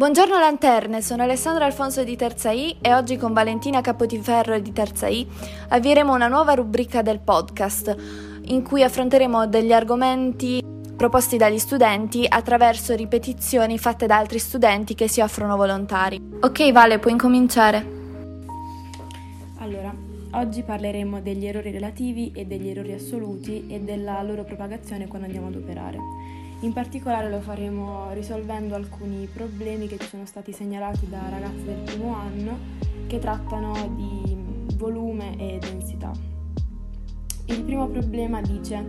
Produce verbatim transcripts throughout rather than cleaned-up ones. Buongiorno Lanterne, sono Alessandra Alfonso di Terza I e oggi con Valentina Capotiferro di Terza I avvieremo una nuova rubrica del podcast in cui affronteremo degli argomenti proposti dagli studenti attraverso ripetizioni fatte da altri studenti che si offrono volontari. Ok Vale, puoi incominciare. Allora, oggi parleremo degli errori relativi e degli errori assoluti e della loro propagazione quando andiamo ad operare. In particolare lo faremo risolvendo alcuni problemi che ci sono stati segnalati da ragazzi del primo anno che trattano di volume e densità. Il primo problema dice: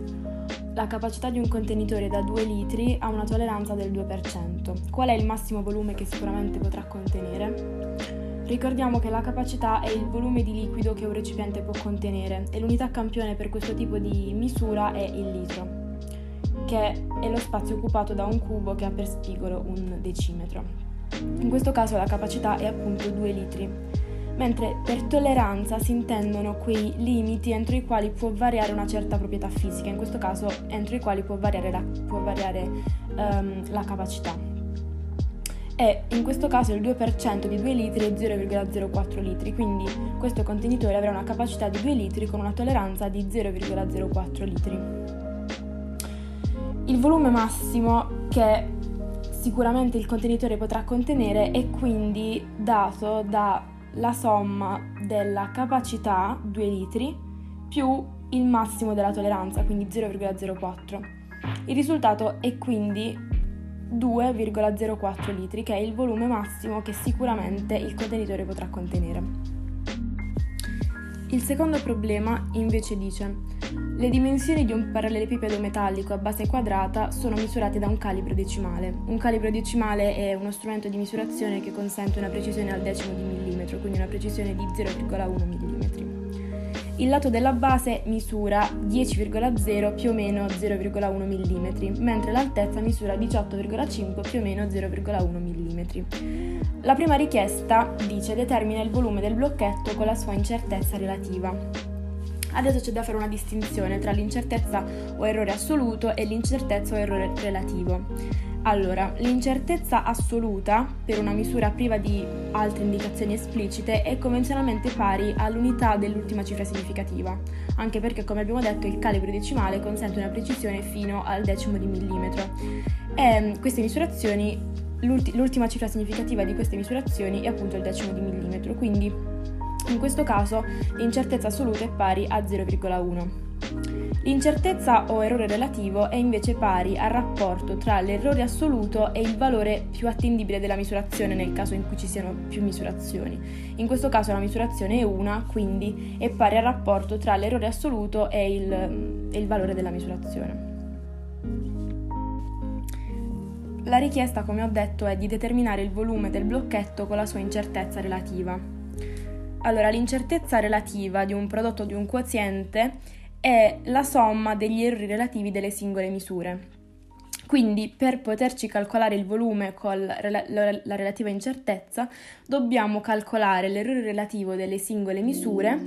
la capacità di un contenitore da due litri ha una tolleranza del due per cento. Qual è il massimo volume che sicuramente potrà contenere? Ricordiamo che la capacità è il volume di liquido che un recipiente può contenere e l'unità campione per questo tipo di misura è il litro, che è lo spazio occupato da un cubo che ha per spigolo un decimetro. In questo caso la capacità è appunto due litri, mentre per tolleranza si intendono quei limiti entro i quali può variare una certa proprietà fisica, in questo caso entro i quali può variare la, può variare, um, la capacità. E in questo caso il due per cento di due litri è zero virgola zero quattro litri, quindi questo contenitore avrà una capacità di due litri con una tolleranza di zero virgola zero quattro litri. Il volume massimo che sicuramente il contenitore potrà contenere è quindi dato da la somma della capacità due litri più il massimo della tolleranza, quindi zero virgola zero quattro. Il risultato è quindi due virgola zero quattro litri, che è il volume massimo che sicuramente il contenitore potrà contenere. Il secondo problema invece dice: le dimensioni di un parallelepipedo metallico a base quadrata sono misurate da un calibro decimale. Un calibro decimale è uno strumento di misurazione che consente una precisione al decimo di millimetro, quindi una precisione di zero virgola uno millimetri. Il lato della base misura dieci virgola zero più o meno zero virgola uno millimetri, mentre l'altezza misura diciotto virgola cinque più o meno zero virgola uno millimetri. La prima richiesta dice: determina il volume del blocchetto con la sua incertezza relativa. Adesso c'è da fare una distinzione tra l'incertezza o errore assoluto e l'incertezza o errore relativo. Allora, l'incertezza assoluta per una misura priva di altre indicazioni esplicite è convenzionalmente pari all'unità dell'ultima cifra significativa, anche perché, come abbiamo detto, il calibro decimale consente una precisione fino al decimo di millimetro. E queste misurazioni, l'ulti- l'ultima cifra significativa di queste misurazioni è appunto il decimo di millimetro, quindi in questo caso l'incertezza assoluta è pari a zero virgola uno. L'incertezza o errore relativo è invece pari al rapporto tra l'errore assoluto e il valore più attendibile della misurazione nel caso in cui ci siano più misurazioni. In questo caso la misurazione è una, quindi è pari al rapporto tra l'errore assoluto e il, e il valore della misurazione. La richiesta, come ho detto, è di determinare il volume del blocchetto con la sua incertezza relativa. Allora, l'incertezza relativa di un prodotto di un quoziente è la somma degli errori relativi delle singole misure. Quindi, per poterci calcolare il volume con la relativa incertezza, dobbiamo calcolare l'errore relativo delle singole misure,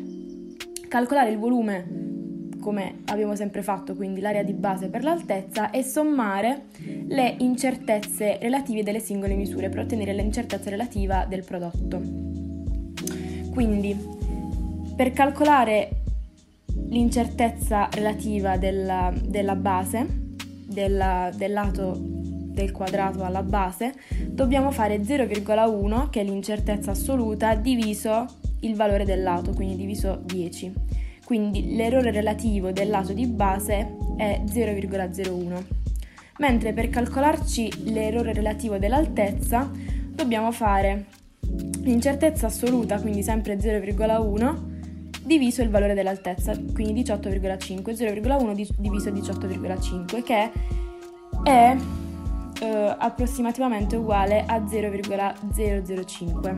calcolare il volume come abbiamo sempre fatto, quindi l'area di base per l'altezza, e sommare le incertezze relative delle singole misure per ottenere l'incertezza relativa del prodotto. Quindi, per calcolare l'incertezza relativa della, della base, della, del lato del quadrato alla base, dobbiamo fare zero virgola uno, che è l'incertezza assoluta, diviso il valore del lato, quindi diviso dieci. Quindi l'errore relativo del lato di base è zero virgola zero uno. Mentre per calcolarci l'errore relativo dell'altezza dobbiamo fare l'incertezza assoluta, quindi sempre zero virgola uno, diviso il valore dell'altezza, quindi diciotto virgola cinque, zero virgola uno diviso diciotto virgola cinque, che è eh, approssimativamente uguale a zero virgola zero zero cinque.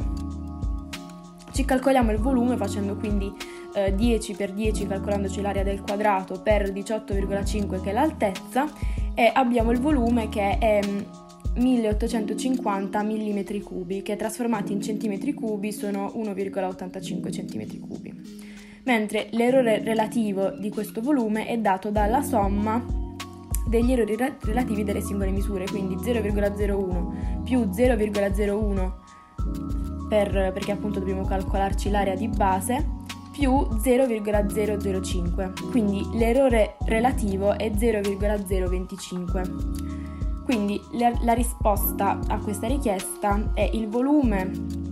Ci calcoliamo il volume facendo quindi eh, dieci per dieci, calcolandoci l'area del quadrato, per diciotto virgola cinque che è l'altezza, e abbiamo il volume che è milleottocentocinquanta millimetri cubi, che trasformati in centimetri cubi sono uno virgola ottantacinque centimetri cubi. Mentre l'errore relativo di questo volume è dato dalla somma degli errori relativi delle singole misure, quindi zero virgola zero uno più zero virgola zero uno per, perché appunto dobbiamo calcolarci l'area di base, più zero virgola zero zero cinque, quindi l'errore relativo è zero virgola zero venticinque. Quindi la, la risposta a questa richiesta è il volume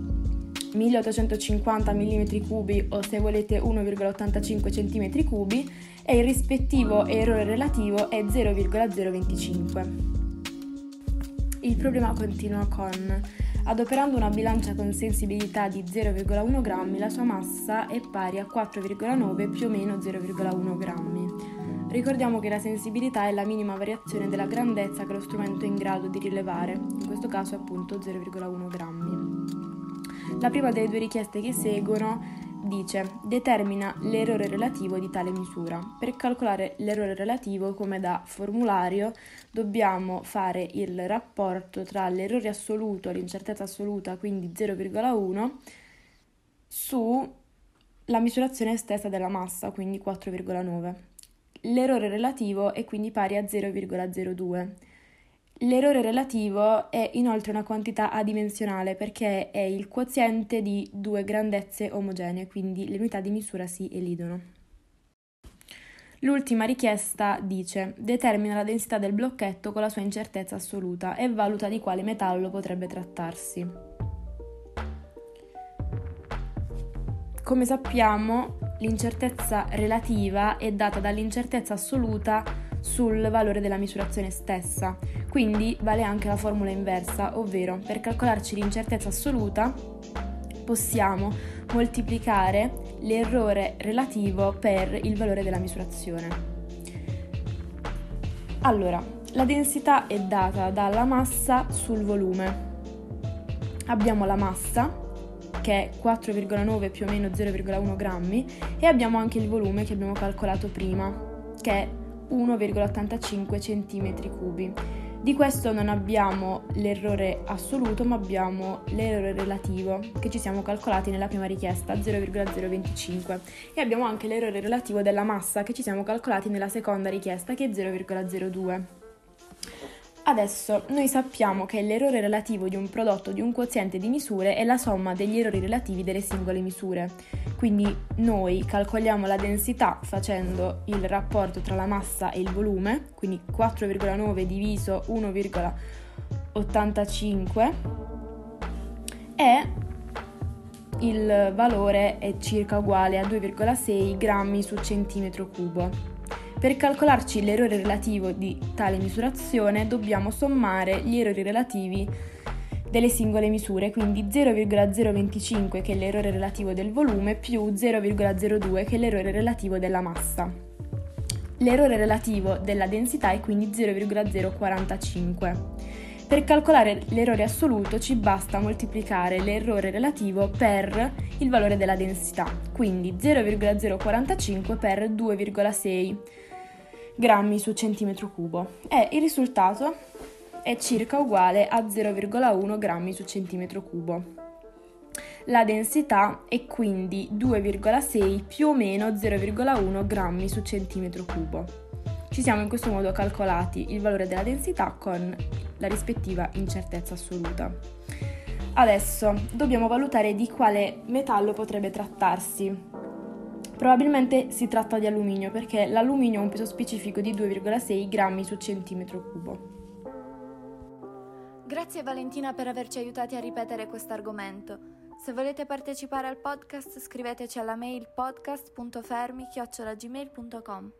milleottocentocinquanta millimetri cubi o, se volete, uno virgola ottantacinque centimetri cubi, e il rispettivo errore relativo è zero virgola zero venticinque. Il problema continua con: adoperando una bilancia con sensibilità di zero virgola uno grammi, la sua massa è pari a quattro virgola nove più o meno zero virgola uno grammi. Ricordiamo che la sensibilità è la minima variazione della grandezza che lo strumento è in grado di rilevare, in questo caso appunto zero virgola uno grammi. La prima delle due richieste che seguono dice: determina l'errore relativo di tale misura. Per calcolare l'errore relativo, come da formulario, dobbiamo fare il rapporto tra l'errore assoluto e l'incertezza assoluta, quindi zero virgola uno, su la misurazione stessa della massa, quindi quattro virgola nove. L'errore relativo è quindi pari a zero virgola zero due. L'errore relativo è inoltre una quantità adimensionale, perché è il quoziente di due grandezze omogenee, quindi le unità di misura si elidono. L'ultima richiesta dice: determina la densità del blocchetto con la sua incertezza assoluta e valuta di quale metallo potrebbe trattarsi. Come sappiamo, l'incertezza relativa è data dall'incertezza assoluta sul valore della misurazione stessa, quindi vale anche la formula inversa, ovvero per calcolarci l'incertezza assoluta possiamo moltiplicare l'errore relativo per il valore della misurazione. Allora, la densità è data dalla massa sul volume. Abbiamo la massa, che è quattro virgola nove più o meno zero virgola uno grammi, e abbiamo anche il volume che abbiamo calcolato prima, che è uno virgola ottantacinque centimetri cubi. Di questo non abbiamo l'errore assoluto, ma abbiamo l'errore relativo che ci siamo calcolati nella prima richiesta, zero virgola zero venticinque, e abbiamo anche l'errore relativo della massa che ci siamo calcolati nella seconda richiesta, che è zero virgola zero due. Adesso noi sappiamo che l'errore relativo di un prodotto di un quoziente di misure è la somma degli errori relativi delle singole misure. Quindi noi calcoliamo la densità facendo il rapporto tra la massa e il volume, quindi quattro virgola nove diviso uno virgola ottantacinque, e il valore è circa uguale a due virgola sei grammi su centimetro cubo. Per calcolarci l'errore relativo di tale misurazione dobbiamo sommare gli errori relativi delle singole misure, quindi zero virgola zero venticinque, che è l'errore relativo del volume, più zero virgola zero due, che è l'errore relativo della massa. L'errore relativo della densità è quindi zero virgola zero quarantacinque. Per calcolare l'errore assoluto ci basta moltiplicare l'errore relativo per il valore della densità, quindi zero virgola zero quarantacinque per due virgola sei grammi su centimetro cubo, e il risultato è circa uguale a zero virgola uno grammi su centimetro cubo. La densità è quindi due virgola sei più o meno zero virgola uno grammi su centimetro cubo. Ci siamo in questo modo calcolati il valore della densità con la rispettiva incertezza assoluta. Adesso dobbiamo valutare di quale metallo potrebbe trattarsi. Probabilmente si tratta di alluminio, perché l'alluminio ha un peso specifico di due virgola sei grammi su centimetro cubo. Grazie Valentina per averci aiutati a ripetere questo argomento. Se volete partecipare al podcast, scriveteci alla mail podcast punto fermi chiocciola gmail punto com.